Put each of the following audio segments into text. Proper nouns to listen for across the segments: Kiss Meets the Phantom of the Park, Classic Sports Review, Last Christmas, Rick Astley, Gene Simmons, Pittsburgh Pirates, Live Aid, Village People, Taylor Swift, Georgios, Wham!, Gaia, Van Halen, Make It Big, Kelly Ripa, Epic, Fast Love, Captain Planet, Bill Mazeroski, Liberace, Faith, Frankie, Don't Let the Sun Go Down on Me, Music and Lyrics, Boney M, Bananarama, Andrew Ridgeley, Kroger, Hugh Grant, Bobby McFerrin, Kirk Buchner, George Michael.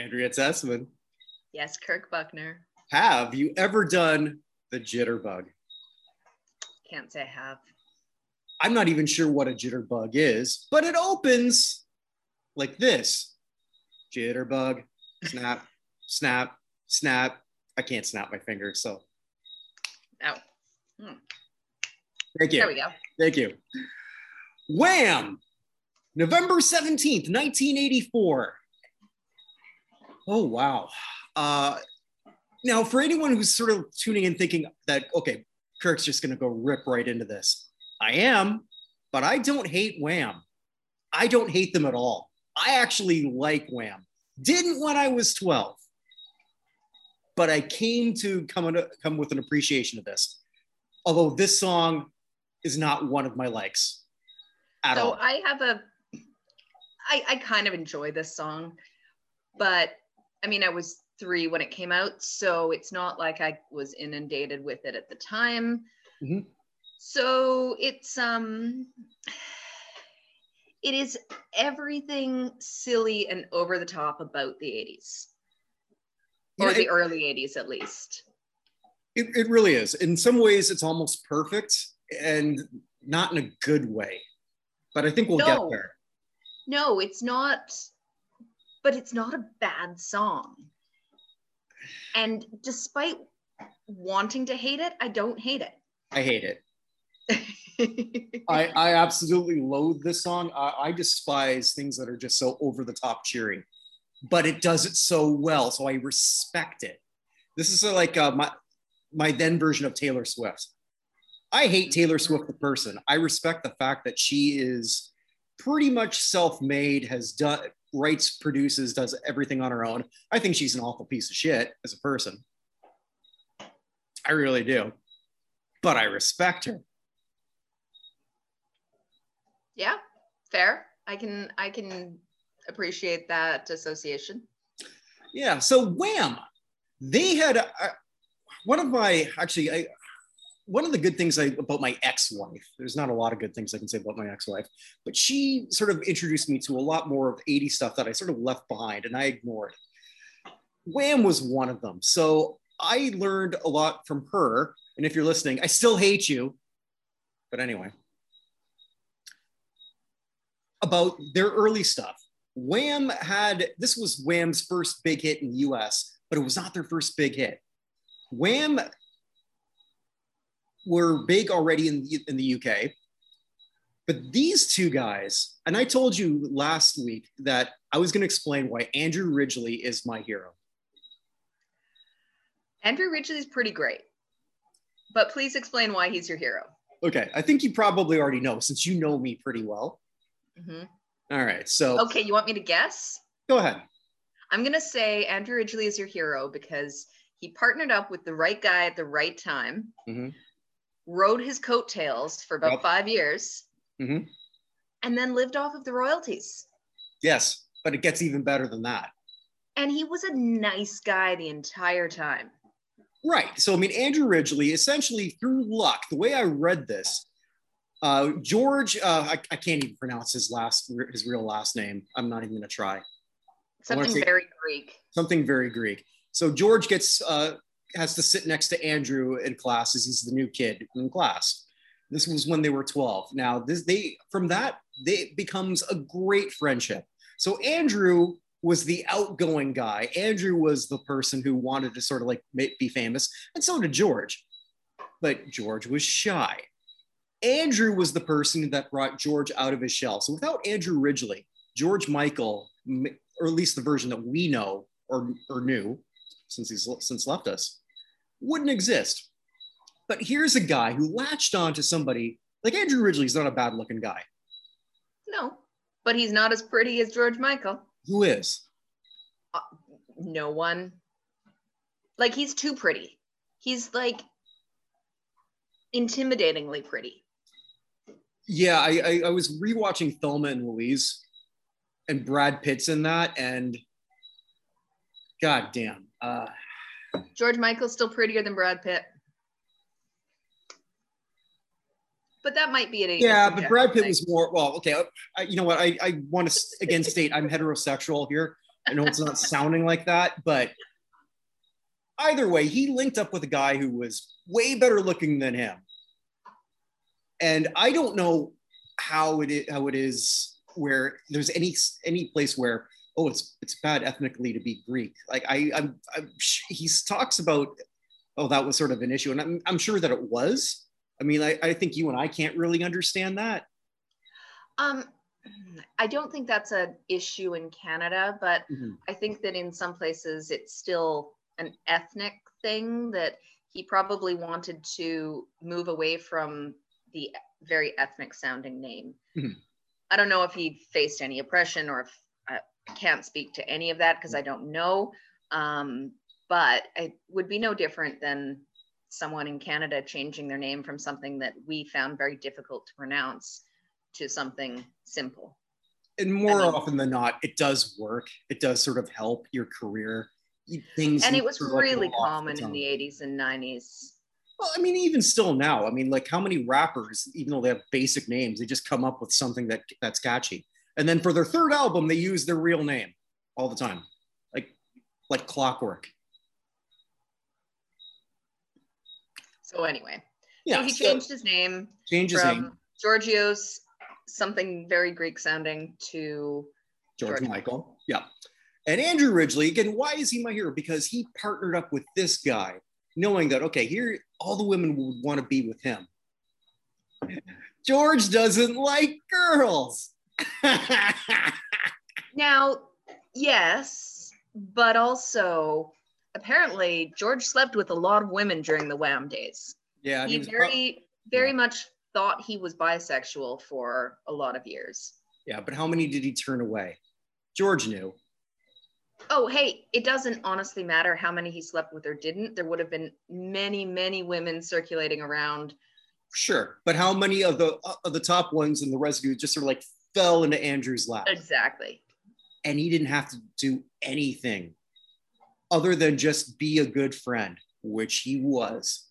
Andrea Tessman. Yes, Kirk Buchner. Have you ever done the jitterbug? Can't say I have. I'm not even sure what a jitterbug is, but it opens like this. Jitterbug, snap, snap, snap. I can't snap my fingers, so. Oh. Hmm. Thank you. There we go. Thank you. Wham! November 17th, 1984. Oh, wow. Now, for anyone who's sort of tuning in thinking that, okay, Kirk's just going to go rip right into this. I am, but I don't hate Wham. I don't hate them at all. I actually like Wham. Didn't when I was 12. But I came to come with an appreciation of this. Although this song is not one of my likes at all. So I kind of enjoy this song, but I mean, I was 3 when it came out, so it's not like I was inundated with it at the time. Mm-hmm. So it's, it is everything silly and over the top about the 80s, or the early 80s at least. It really is. In some ways, it's almost perfect, and not in a good way. But I think we'll get there. No, it's not. But it's not a bad song. And despite wanting to hate it, I don't hate it. I hate it. I absolutely loathe this song. I despise things that are just so over the top cheering. But it does it so well, so I respect it. This is like my then version of Taylor Swift. I hate Taylor Swift the person. I respect the fact that she is pretty much self-made, writes, produces, does everything on her own. I think she's an awful piece of shit as a person. I really do. But I respect her. Yeah, fair. I can appreciate that association. Yeah, so Wham! They had one of the good things about my ex-wife, there's not a lot of good things I can say about my ex-wife, but she sort of introduced me to a lot more of 80s stuff that I sort of left behind and I ignored. Wham was one of them. So I learned a lot from her. And if you're listening, I still hate you. But anyway, about their early stuff. This was Wham's first big hit in the US, but it was not their first big hit. Wham were big already in the UK. But these two guys, and I told you last week that I was going to explain why Andrew Ridgeley is my hero. Andrew Ridgeley is pretty great, but please explain why he's your hero. Okay, I think you probably already know since you know me pretty well. Mm-hmm. All right, so. Okay, you want me to guess? Go ahead. I'm going to say Andrew Ridgeley is your hero because he partnered up with the right guy at the right time. Mm-hmm. Rode his coattails for about 5 years, mm-hmm. and then lived off of the royalties. Yes, but it gets even better than that. And he was a nice guy the entire time. Right. So, I mean, Andrew Ridgeley, essentially through luck, the way I read this, George, I can't even pronounce his real last name. I'm not even going to try. Something very Greek. Something very Greek. So George has to sit next to Andrew in class as he's the new kid in class. This was when they were 12. Now, it becomes a great friendship. So Andrew was the outgoing guy. Andrew was the person who wanted to sort of like be famous. And so did George. But George was shy. Andrew was the person that brought George out of his shell. So without Andrew Ridgeley, George Michael, or at least the version that we know or knew, since he's left us, wouldn't exist. But here's a guy who latched on to somebody like Andrew Ridgeley. He's not a bad looking guy. No, but he's not as pretty as George Michael. Who is? No one. Like, he's too pretty. He's like intimidatingly pretty. Yeah, I was rewatching Thelma and Louise, and Brad Pitt's in that, and God damn. George Michael's still prettier than Brad Pitt. But that might be an age. Yeah, but Brad Pitt was more, well, okay. You know what? I want to again state I'm heterosexual here. I know it's not sounding like that, but either way, he linked up with a guy who was way better looking than him. And I don't know how it is where there's any place where, oh, it's bad ethnically to be Greek. Like he talks about, oh, that was sort of an issue. And I'm sure that it was. I mean, I think you and I can't really understand that. I don't think that's an issue in Canada, but mm-hmm. I think that in some places it's still an ethnic thing that he probably wanted to move away from the very ethnic sounding name. Mm-hmm. I don't know if he faced any oppression or if I can't speak to any of that because I don't know. But it would be no different than someone in Canada changing their name from something that we found very difficult to pronounce to something simple. And often than not, it does work. It does sort of help your career. And it was really common in the 80s and 90s. Well, I mean, even still now, I mean, like how many rappers, even though they have basic names, they just come up with something that's catchy. And then for their third album, they use their real name all the time, like clockwork. So anyway, yeah, so he changed his name. Changed his name. Georgios, something very Greek sounding, to George Michael. Yeah. And Andrew Ridgeley, again, why is he my hero? Because he partnered up with this guy, knowing that, okay, here, all the women would want to be with him. George doesn't like girls. Now, yes, but also, apparently, George slept with a lot of women during the Wham! Days. Yeah. He very much thought he was bisexual for a lot of years. Yeah, but how many did he turn away? George knew. Oh, hey, it doesn't honestly matter how many he slept with or didn't. There would have been many, many women circulating around. Sure, but how many of the top ones in the residue just sort of like fell into Andrew's lap? Exactly. And he didn't have to do anything other than just be a good friend, which he was.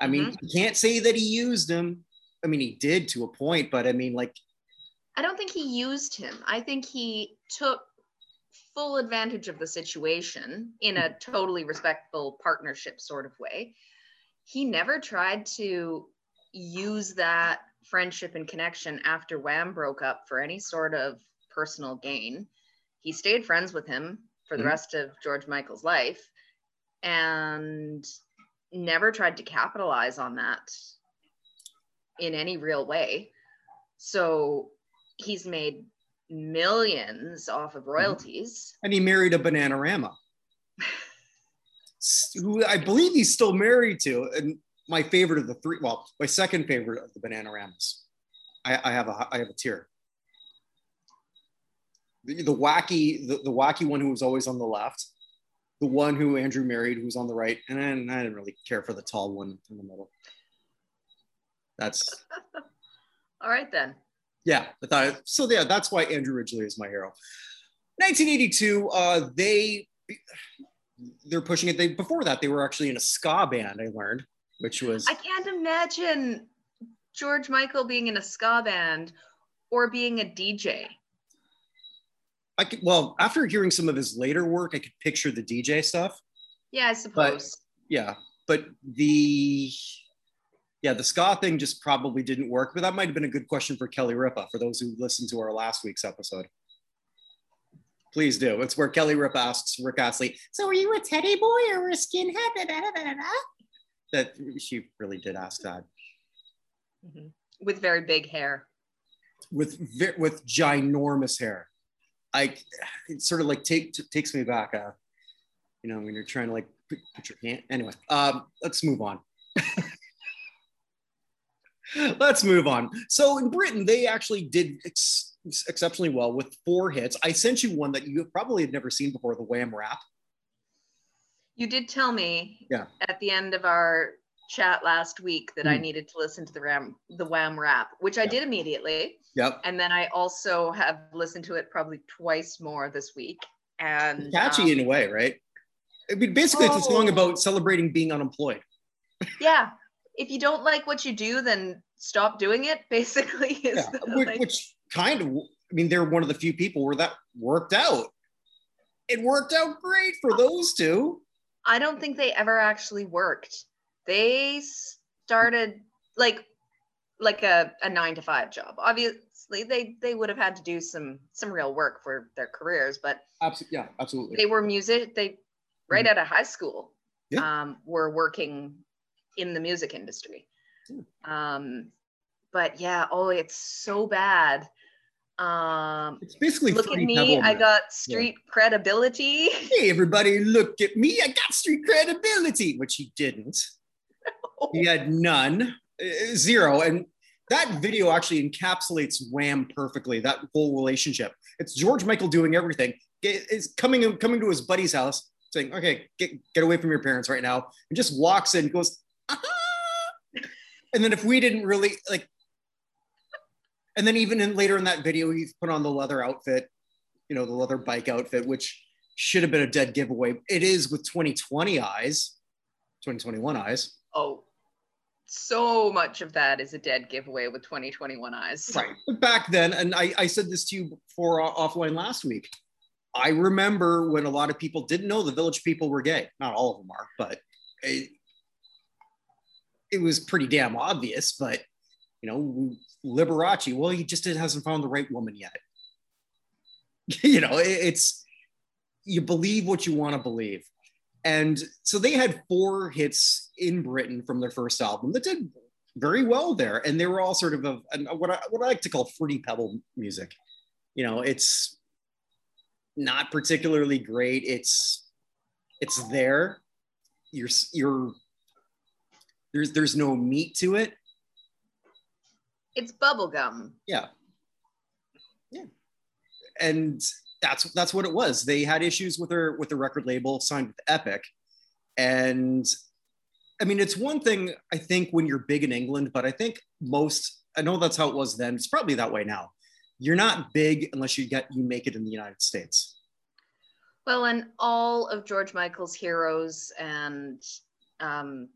I mean, mm-hmm. You can't say that he used him. I mean, he did to a point, but I mean, like, I don't think he used him. I think he took full advantage of the situation in a totally respectful partnership sort of way. He never tried to use that friendship and connection after Wham! Broke up for any sort of personal gain. He stayed friends with him for the mm-hmm. rest of George Michael's life and never tried to capitalize on that in any real way. So he's made millions off of royalties. And he married a Bananarama, who I believe he's still married to. And my favorite of the three, well, my second favorite of the Bananaramas. I have a tier. The wacky one who was always on the left, the one who Andrew married who's on the right, and I didn't really care for the tall one in the middle. That's all right then. Yeah, I thought it, so. Yeah, that's why Andrew Ridgeley is my hero. 1982, they're pushing it. Before that, they were actually in a ska band. I learned, which was, I can't imagine George Michael being in a ska band or being a DJ. After hearing some of his later work, I could picture the DJ stuff. Yeah, I suppose. The ska thing just probably didn't work, but that might have been a good question for Kelly Ripa, for those who listened to our last week's episode. Please do. It's where Kelly Ripa asks Rick Astley, so are you a teddy boy or a skinhead? That she really did ask that. Mm-hmm. With very big hair. With ginormous hair. It sort of like takes me back, you know, when you're trying to like put your hand. Anyway, let's move on. Let's move on. So in Britain, they actually did exceptionally well with 4 hits. I sent you one that you probably had never seen before, the Wham! Rap. You did tell me at the end of our chat last week that I needed to listen to the Wham! Rap, which I did immediately. Yep. And then I also have listened to it probably twice more this week. And catchy in a way, right? I mean, basically it's a song about celebrating being unemployed. Yeah. If you don't like what you do, then stop doing it, basically. Which kind of, I mean, they're one of the few people where that worked out. It worked out great for those two. I don't think they ever actually worked. They started like a 9-to-5 job. Obviously, they would have had to do some real work for their careers, but absolutely. They were music. They right out of high school were working in the music industry. But yeah, oh, it's so bad. It's basically look at me, I got street credibility. Hey, everybody, look at me, I got street credibility, which he didn't. No. He had none, zero. And that video actually encapsulates Wham! Perfectly, that whole relationship. It's George Michael doing everything. It's coming to his buddy's house, saying, okay, get away from your parents right now, and just walks in, goes, aha! And then if we didn't really, like, and then even in later in that video, he's put on the leather outfit, you know, the leather bike outfit, which should have been a dead giveaway. It is with 2021 eyes. Oh, so much of that is a dead giveaway with 2021 eyes. Right. But back then, and I said this to you before offline last week, I remember when a lot of people didn't know the Village People were gay. Not all of them are, but it was pretty damn obvious, but you know, Liberace, well, he just hasn't found the right woman yet. You know, it's, you believe what you want to believe. And so they had 4 hits in Britain from their first album that did very well there. And they were all sort of what I like to call fruity pebble music. You know, it's not particularly great. It's there. There's no meat to it. It's bubblegum. Yeah. And that's what it was. They had issues with the record label, signed with Epic. And I mean, it's one thing, I think, when you're big in England, but I think I know that's how it was then. It's probably that way now. You're not big unless you make it in the United States. Well, and all of George Michael's heroes and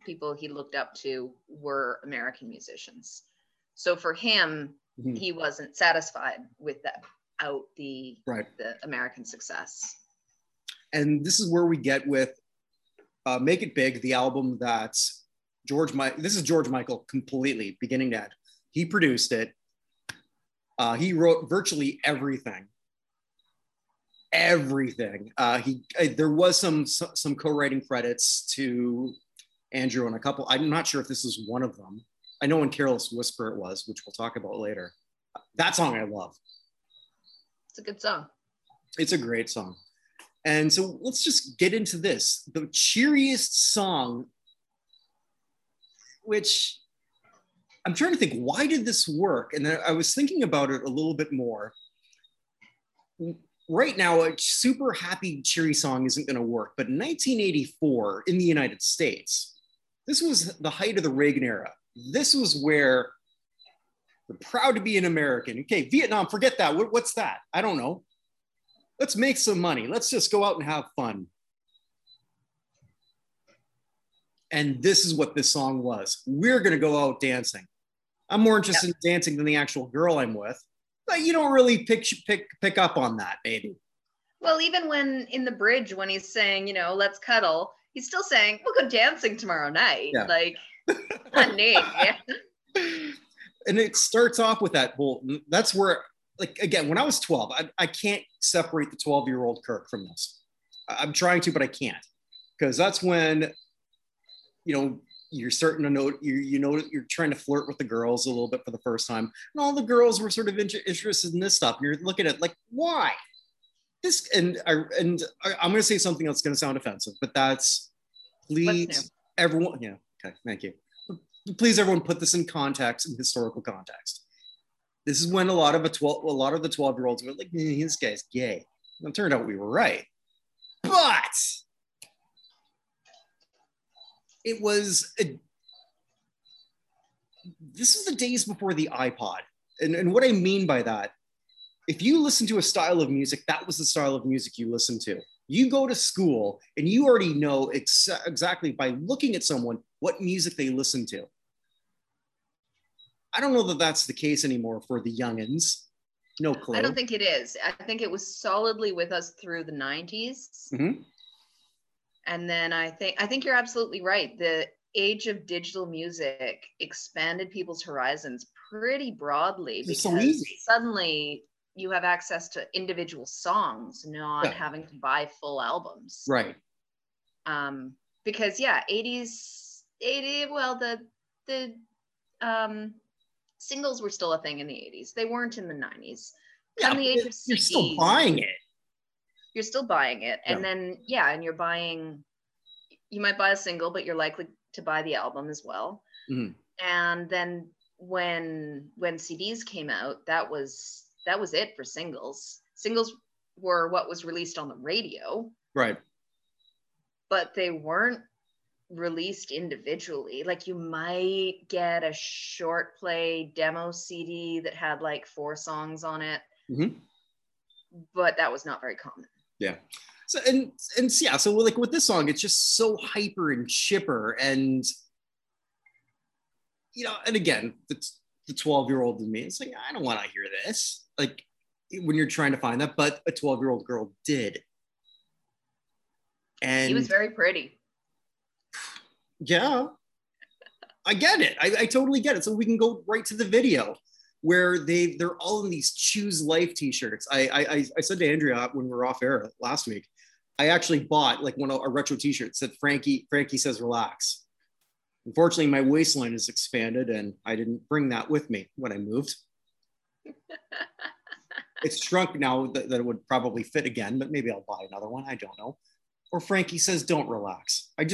people he looked up to were American musicians. So for him, he wasn't satisfied with that out the American success. And this is where we get with Make It Big, the album that this is George Michael completely, beginning to end. He produced it. He wrote virtually everything. Everything. There was some co-writing credits to Andrew and a couple. I'm not sure if this is one of them. I know in Careless Whisper it was, which we'll talk about later. That song I love. It's a good song. It's a great song. And so let's just get into this. The cheeriest song, which I'm trying to think, why did this work? And then I was thinking about it a little bit more. Right now, a super happy, cheery song isn't going to work. But in 1984, in the United States, this was the height of the Reagan era. This was where we're proud to be an American. Okay, Vietnam, forget that. What's that? I don't know. Let's make some money. Let's just go out and have fun. And this is what this song was. We're going to go out dancing. I'm more interested in dancing than the actual girl I'm with. But you don't really pick up on that, maybe. Well, even when in the bridge, when he's saying, you know, let's cuddle, he's still saying, we'll go dancing tomorrow night. Yeah. Like, and it starts off with that bolt. That's where, like, again, when I was 12, I can't separate the 12-year-old Kirk from this. I'm trying to, but I can't, because that's when, you know, you're starting to know, you're trying to flirt with the girls a little bit for the first time, and all the girls were sort of interested in this stuff. You're looking at like, why this? And I'm going to say something that's going to sound offensive, but that's, please, everyone, yeah. Okay, thank you. Please, everyone, put this in context, in historical context. This is when a lot of the 12-year-olds were like, "This guy's gay." And it turned out we were right, but it was this is the days before the iPod, and what I mean by that, if you listen to a style of music, that was the style of music you listened to. You go to school and you already know exactly by looking at someone what music they listen to. I don't know that that's the case anymore for the youngins. No clue. I don't think it is. I think it was solidly with us through the 90s. Mm-hmm. And then I think you're absolutely right. The age of digital music expanded people's horizons pretty broadly, because so suddenly you have access to individual songs, not having to buy full albums. Right. Because yeah, 80s, well, the singles were still a thing in the 80s. They weren't in the 90s. Yeah, the age of CDs, you're still buying it. You're still buying it. And then, and you're buying, you might buy a single, but you're likely to buy the album as well. Mm-hmm. And then when CDs came out, that was it for singles. Singles were what was released on the radio. Right. But they weren't released individually. Like, you might get a short play demo CD that had like 4 songs on it. Mm-hmm. But that was not very common. Yeah. So so like with this song, it's just so hyper and chipper, and you know, and again, it's the 12-year-old in me. It's like, I don't want to hear this. Like, when you're trying to find that, but a 12-year-old girl did. And he was very pretty. Yeah, I get it. I totally get it. So we can go right to the video, where they're all in these Choose Life t-shirts. I said to Andrea when we were off air last week, I actually bought like a retro t-shirt that Frankie says relax. Unfortunately, my waistline is expanded and I didn't bring that with me when I moved. It's shrunk now that it would probably fit again, but maybe I'll buy another one. I don't know. Or Frankie says don't relax. It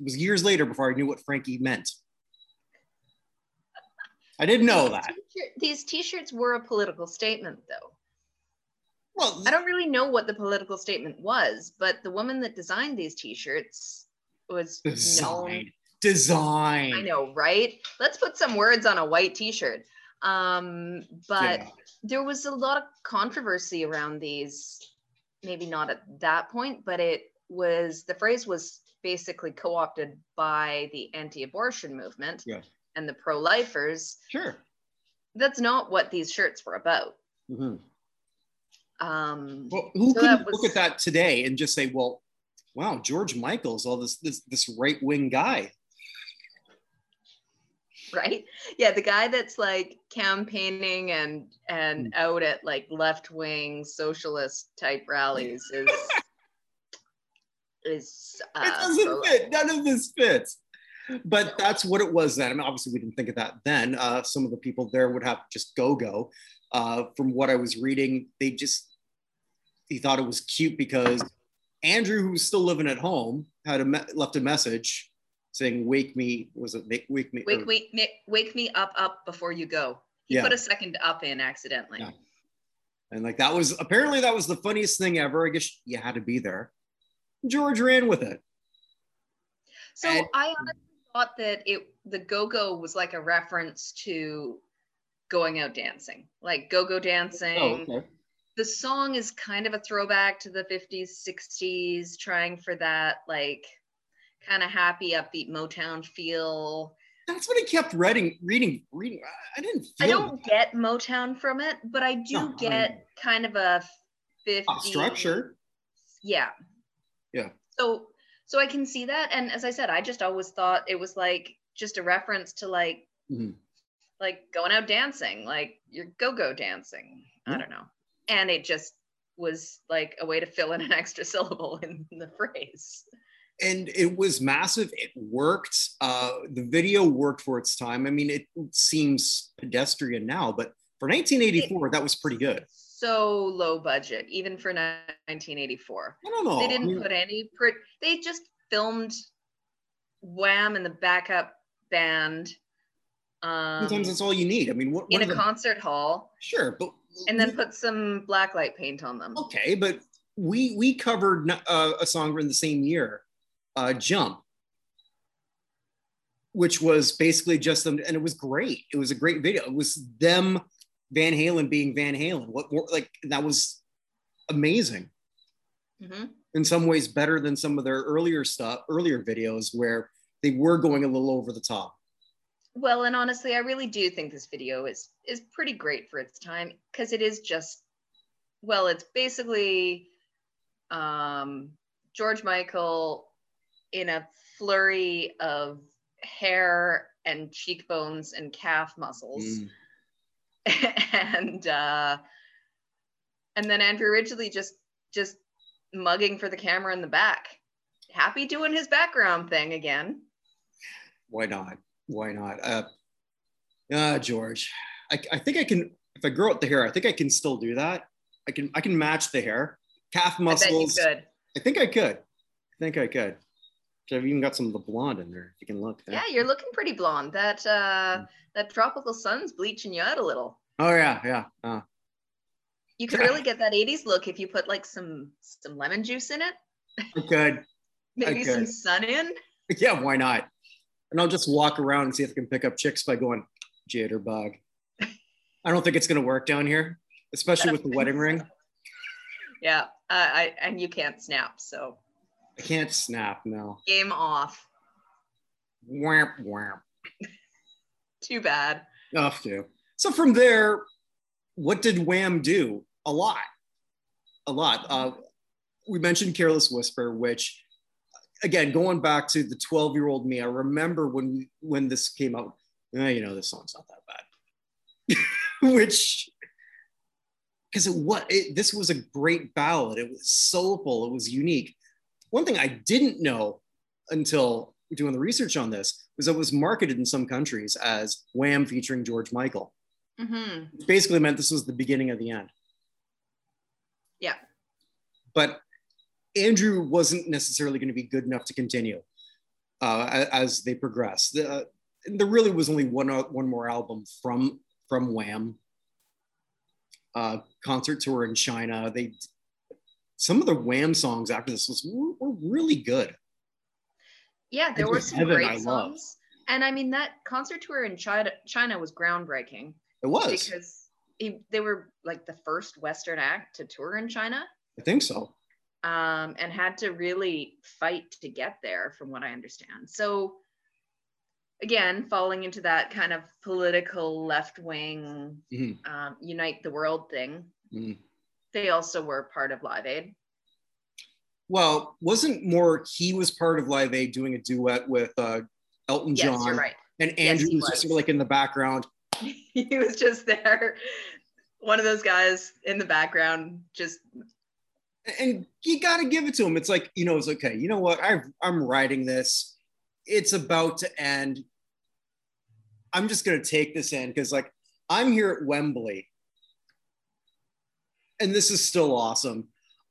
was years later before I knew what Frankie meant. I didn't know that. These t-shirts were a political statement, though. Well, I don't really know what the political statement was, but the woman that designed these t-shirts was known. Design. I know, right? Let's put some words on a white t-shirt. There was a lot of controversy around these. Maybe not at that point, but the phrase was basically co-opted by the anti-abortion movement. Yeah. And the pro-lifers. Sure. That's not what these shirts were about. Mm-hmm. Who could look at that today and just say, well, wow, George Michael's all this right-wing guy. Right? Yeah, the guy that's like campaigning and out at like left-wing socialist type rallies is it doesn't fit. None of this fits. But that's what it was then. I mean, obviously we didn't think of that then. Some of the people there would have just go-go. From what I was reading, he thought it was cute because Andrew, who was still living at home, had left a message saying, wake me up before you go. He put a second up in accidentally. Yeah. And like, that was the funniest thing ever. I guess you had to be there. George ran with it. So I honestly thought that the go-go was like a reference to going out dancing, like go-go dancing. Oh, okay. The song is kind of a throwback to the 50s, 60s, trying for that like kind of happy, upbeat Motown feel. That's what I kept reading. I didn't feel I don't that. Get Motown from it, but I do get kind of a 50s. Structure. Yeah. Yeah. So I can see that. And as I said, I just always thought it was like just a reference to like, mm-hmm. like going out dancing, like your go-go dancing. Mm-hmm. I don't know. And it just was like a way to fill in an extra syllable in the phrase. And it was massive. It worked. The video worked for its time. I mean, it seems pedestrian now, but for 1984, that was pretty good. So low budget, even for 1984. I don't know. They didn't put any. They just filmed Wham! And the backup band. Sometimes that's all you need. I mean, in a concert hall. Sure, but then put some black light paint on them. Okay, but we covered a song in the same year, "Jump," which was basically just them, and it was great. It was a great video. It was them. Van Halen being Van Halen, what more, like that was amazing. Mm-hmm. In some ways, better than some of their earlier videos where they were going a little over the top. Well, and honestly, I really do think this video is pretty great for its time, because it is just, well, it's basically George Michael in a flurry of hair and cheekbones and calf muscles. And then Andrew Ridgeley just mugging for the camera in the back. Happy doing his background thing again. Why not? Why not? George, I think I can, if I grow out the hair, I think I can still do that. I can match the hair. Calf muscles. I bet you could. I think I could. I've even got some of the blonde in there. You can look. There. Yeah, you're looking pretty blonde. That tropical sun's bleaching you out a little. Oh yeah. You could really get that 80s look if you put like some lemon juice in it. Maybe some sun in. Yeah, why not? And I'll just walk around and see if I can pick up chicks by going jitterbug. I don't think it's going to work down here, especially with the wedding ring. Yeah, and you can't snap, so. I can't snap, no. Game off. Wham. Too bad. Enough to. So from there, what did Wham! Do? A lot. We mentioned Careless Whisper, which, again, going back to the 12-year-old me, I remember when this came out, this song's not that bad. This was a great ballad. It was soulful, it was unique. One thing I didn't know until doing the research on this was it was marketed in some countries as Wham! Featuring George Michael. Mm-hmm. Which basically meant this was the beginning of the end. Yeah. But Andrew wasn't necessarily going to be good enough to continue as they progressed. There really was only one more album from Wham! Concert tour in China. Some of the Wham! Songs after this were really good. Yeah, there were some great songs. And I mean, that concert tour in China was groundbreaking. It was. Because they were like the first Western act to tour in China. I think so. And had to really fight to get there, from what I understand. So again, falling into that kind of political left-wing unite the world thing, they also were part of Live Aid. Well, he was part of Live Aid doing a duet with Elton John. Yes, you're right. And Andrew was just sort of like in the background. He was just there. One of those guys in the background just... And you got to give it to him. It's like, it's okay. You know what? I'm writing this. It's about to end. I'm just going to take this in because, like, I'm here at Wembley. And this is still awesome.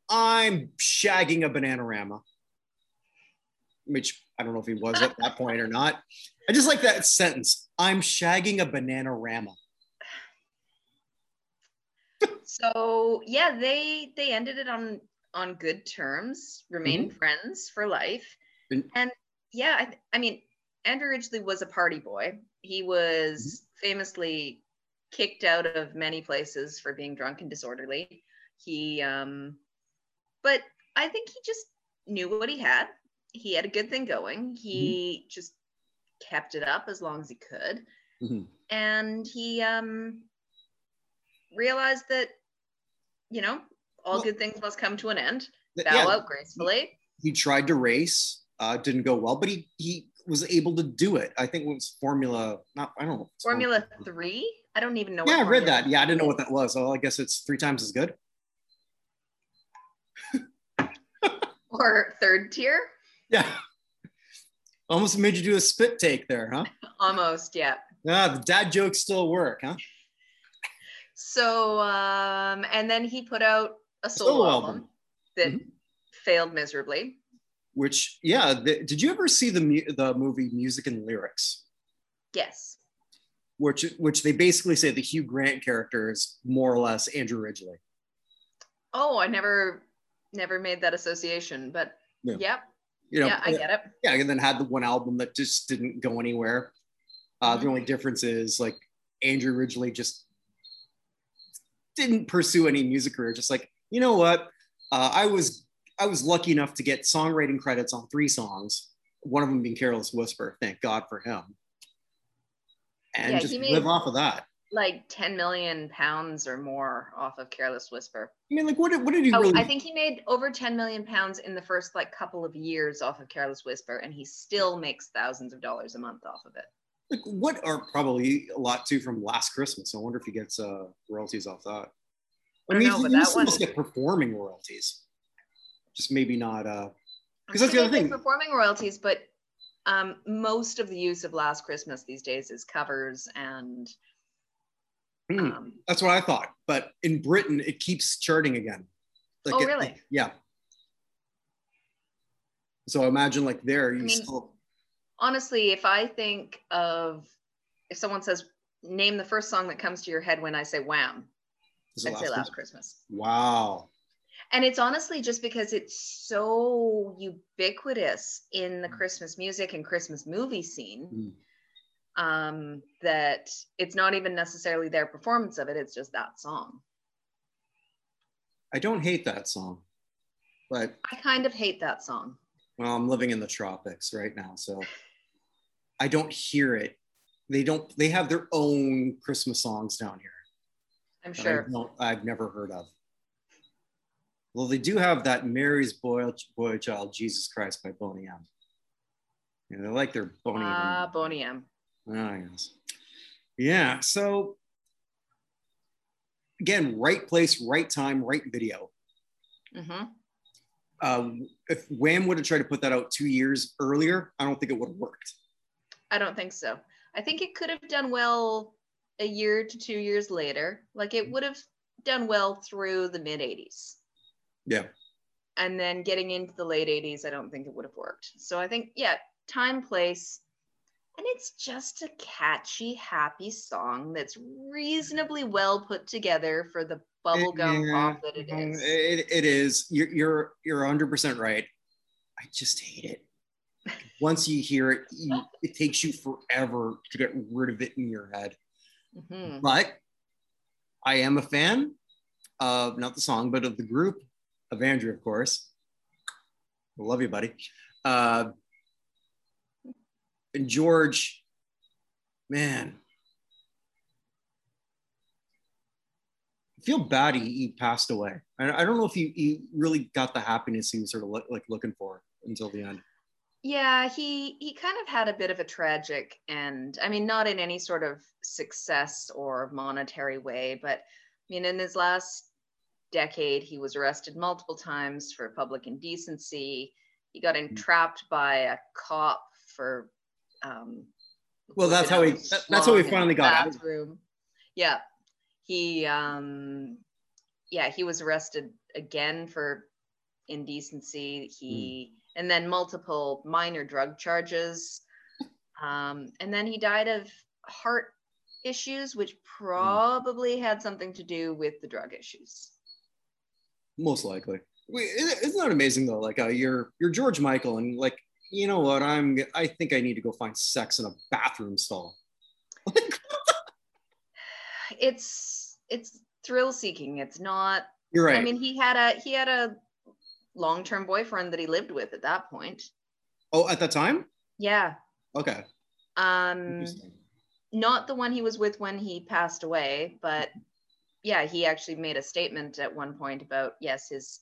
I'm shagging a Bananarama, which I don't know if he was at that point or not. I just like that sentence. I'm shagging a Bananarama. So yeah, they ended it on good terms, remained friends for life. And yeah, I mean, Andrew Ridgeley was a party boy. He was famously kicked out of many places for being drunk and disorderly. He, but I think he just knew what he had. He had a good thing going. He just kept it up as long as he could. And he, realized that, good things must come to an end. Bow out gracefully. He tried to race, didn't go well, but he was able to do it. I think it was Formula 3? I don't even know. Yeah, I read that. Yeah, I didn't know what that was. Well, I guess it's 3 times as good. Or third tier? Yeah. Almost made you do a spit take there, huh? Almost, yeah. The dad jokes still work, huh? So, and then he put out a solo album that failed miserably. Which, yeah, did you ever see the movie Music and Lyrics? Yes. Which they basically say the Hugh Grant character is more or less Andrew Ridgeley. Oh, I never made that association, but yeah. I get it. Yeah, and then had the one album that just didn't go anywhere. The only difference is like Andrew Ridgeley just didn't pursue any music career. Just like, you know what? I was lucky enough to get songwriting credits on 3 songs. One of them being Careless Whisper. Thank God for him. and just live off of that. Like 10 million pounds or more off of Careless Whisper. I mean, like, what did you really? I think he made over 10 million pounds in the first like couple of years off of Careless Whisper, and he still makes thousands of dollars a month off of it. Like, what are probably a lot too from Last Christmas. I wonder if he gets royalties off that. I mean, he must get performing royalties. Just maybe not, because that's the other thing. Performing royalties, but most of the use of Last Christmas these days is covers and. That's what I thought, but in Britain it keeps charting again. Like, oh, really? Yeah. So imagine like there you still. Honestly, if I think of, if someone says, name the first song that comes to your head when I say Wham!, I'd say Last Christmas. Wow. And it's honestly just because it's so ubiquitous in the Christmas music and Christmas movie scene. That it's not even necessarily their performance of it, it's just that song. I don't hate that song, but I kind of hate that song. Well, I'm living in the tropics right now, so I don't hear it. They have their own Christmas songs down here. I'm sure. I've never heard of. Well, they do have that Mary's Boy Child, Jesus Christ by Boney M. And they like their Boney M. Ah, Boney M. Oh, yes. Yeah. So again, right place, right time, right video. Mm-hmm. If Wham! Would have tried to put that out 2 years earlier, I don't think it would have worked. I don't think so. I think it could have done well a year to 2 years later. Like it would have done well through the mid 80s. Yeah. And then getting into the late 80s, I don't think it would have worked. So I think, yeah, time, place. And it's just a catchy, happy song that's reasonably well put together for the bubblegum pop that it is. It is. You're 100% right. I just hate it. Once you hear it, it takes you forever to get rid of it in your head. Mm-hmm. But I am a fan of, not the song, but of the group, of Andrew, of course. Love you, buddy. And George, man, I feel bad he passed away. I don't know if he really got the happiness he was sort of looking for until the end. Yeah, he kind of had a bit of a tragic end. I mean, not in any sort of success or monetary way, but I mean, in his last decade, he was arrested multiple times for public indecency. He got entrapped by a cop for well, that's how we finally got out of the room. Yeah, he was arrested again for indecency. And then multiple minor drug charges, and then he died of heart issues, which probably had something to do with the drug issues. Most likely. Isn't that amazing though? Like you're George Michael, and like, you know what? I think I need to go find sex in a bathroom stall. It's thrill seeking. It's not. You're right. I mean, he had a long-term boyfriend that he lived with at that point. Oh, at that time? Yeah. Okay. Not the one he was with when he passed away, but yeah, he actually made a statement at one point about, yes, his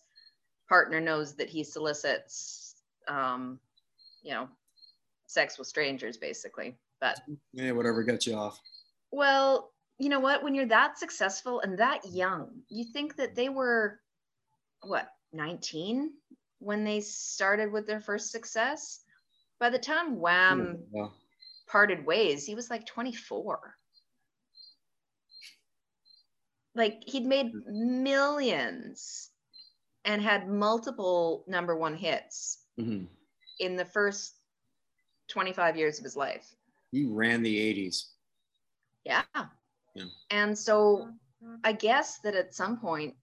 partner knows that he solicits sex with strangers, basically. But yeah, whatever got you off. Well, you know what? When you're that successful and that young, you think that they were, 19 when they started with their first success? By the time Wham! Parted ways, he was like 24. Like, he'd made millions and had multiple number one hits. Mm-hmm. In the first 25 years of his life. He ran the 80s. Yeah. And so I guess that at some point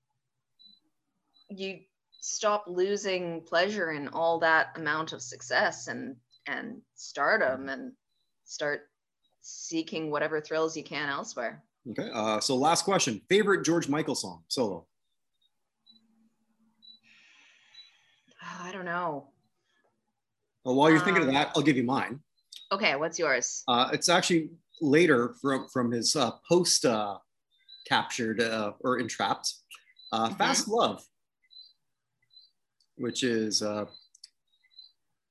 you stop losing pleasure in all that amount of success and stardom and start seeking whatever thrills you can elsewhere. Okay. So last question, favorite George Michael song, solo? Oh, I don't know. Well, while you're thinking of that, I'll give you mine. Okay, what's yours? It's actually later from his post-Captured or Entrapped, Fast Love, which is,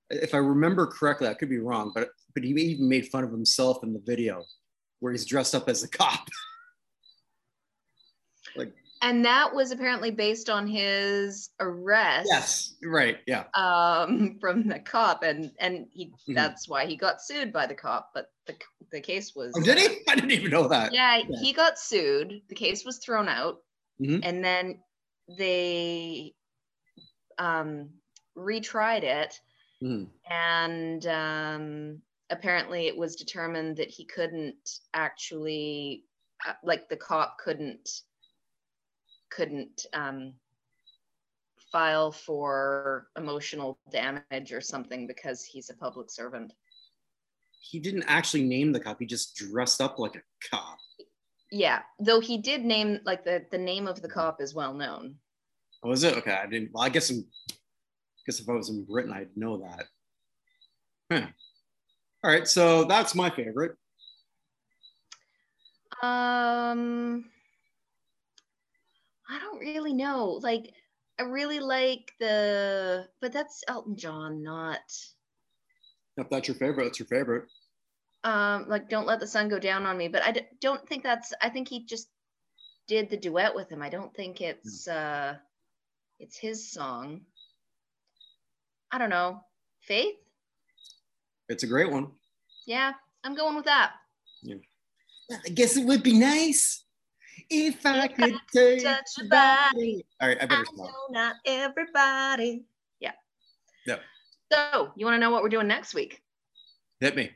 if I remember correctly, I could be wrong, but he even made fun of himself in the video where he's dressed up as a cop. And that was apparently based on his arrest. Yes, right, yeah. From the cop, and he, that's why he got sued by the cop, but the case was... Oh, did he? I didn't even know that. Yeah, yeah. He got sued, the case was thrown out, and then they retried it, and apparently it was determined that he couldn't actually, like the cop couldn't file for emotional damage or something because he's a public servant. He didn't actually name the cop, he just dressed up like a cop. Yeah, though he did name, like the name of the cop is well known. Oh, is it? Okay, I didn't, well, I guess if I was in Britain, I'd know that. Huh. All right, so that's my favorite. I don't really know. Like, I really like the, but that's Elton John, not. If that's your favorite, that's your favorite. Like, Don't Let the Sun Go Down on Me, but I don't think that's, I think he just did the duet with him. I don't think it's his song. I don't know. Faith? It's a great one. Yeah, I'm going with that. Yeah. I guess it would be nice if I could touch your body. All right, I better stop. I know not everybody. Yeah. Yeah. So, you want to know what we're doing next week? Hit me.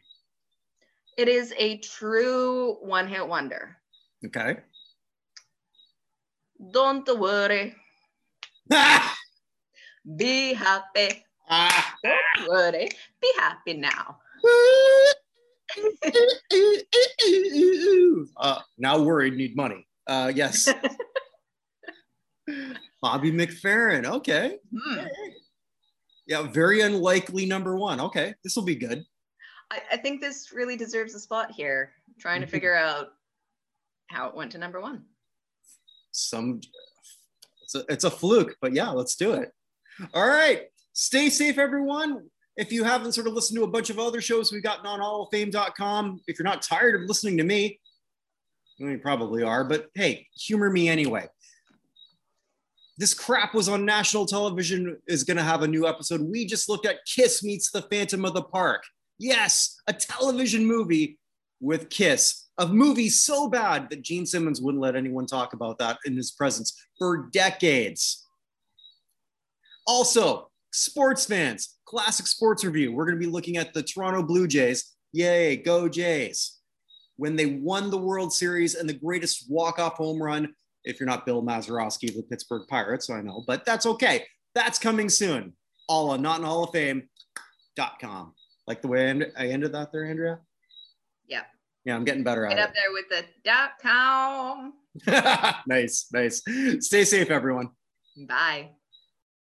It is a true one-hit wonder. Okay. Don't worry. Ah! Be happy. Ah! Don't worry. Be happy now. Now worried, need money. Yes. Bobby McFerrin. Okay. Yeah, very unlikely number one. Okay, this will be good. I think this really deserves a spot here. I'm trying to figure out how it went to number one. It's a fluke, but yeah, let's do it. All right. Stay safe, everyone. If you haven't sort of listened to a bunch of other shows, we've got nonhalloffame.com. If you're not tired of listening to me, you probably are, but hey, humor me anyway. This Crap Was on National Television is going to have a new episode. We just looked at Kiss Meets the Phantom of the Park. Yes, a television movie with Kiss. A movie so bad that Gene Simmons wouldn't let anyone talk about that in his presence for decades. Also, sports fans, Classic Sports Review. We're going to be looking at the Toronto Blue Jays. Yay, go Jays. When they won the World Series and the greatest walk-off home run, if you're not Bill Mazeroski of the Pittsburgh Pirates, I know, but that's okay. That's coming soon. All on notinhalloffame.com. Like the way I ended that there, Andrea? Yeah. Yeah, I'm getting better at it. Get up there with the .com. Nice, nice. Stay safe, everyone. Bye.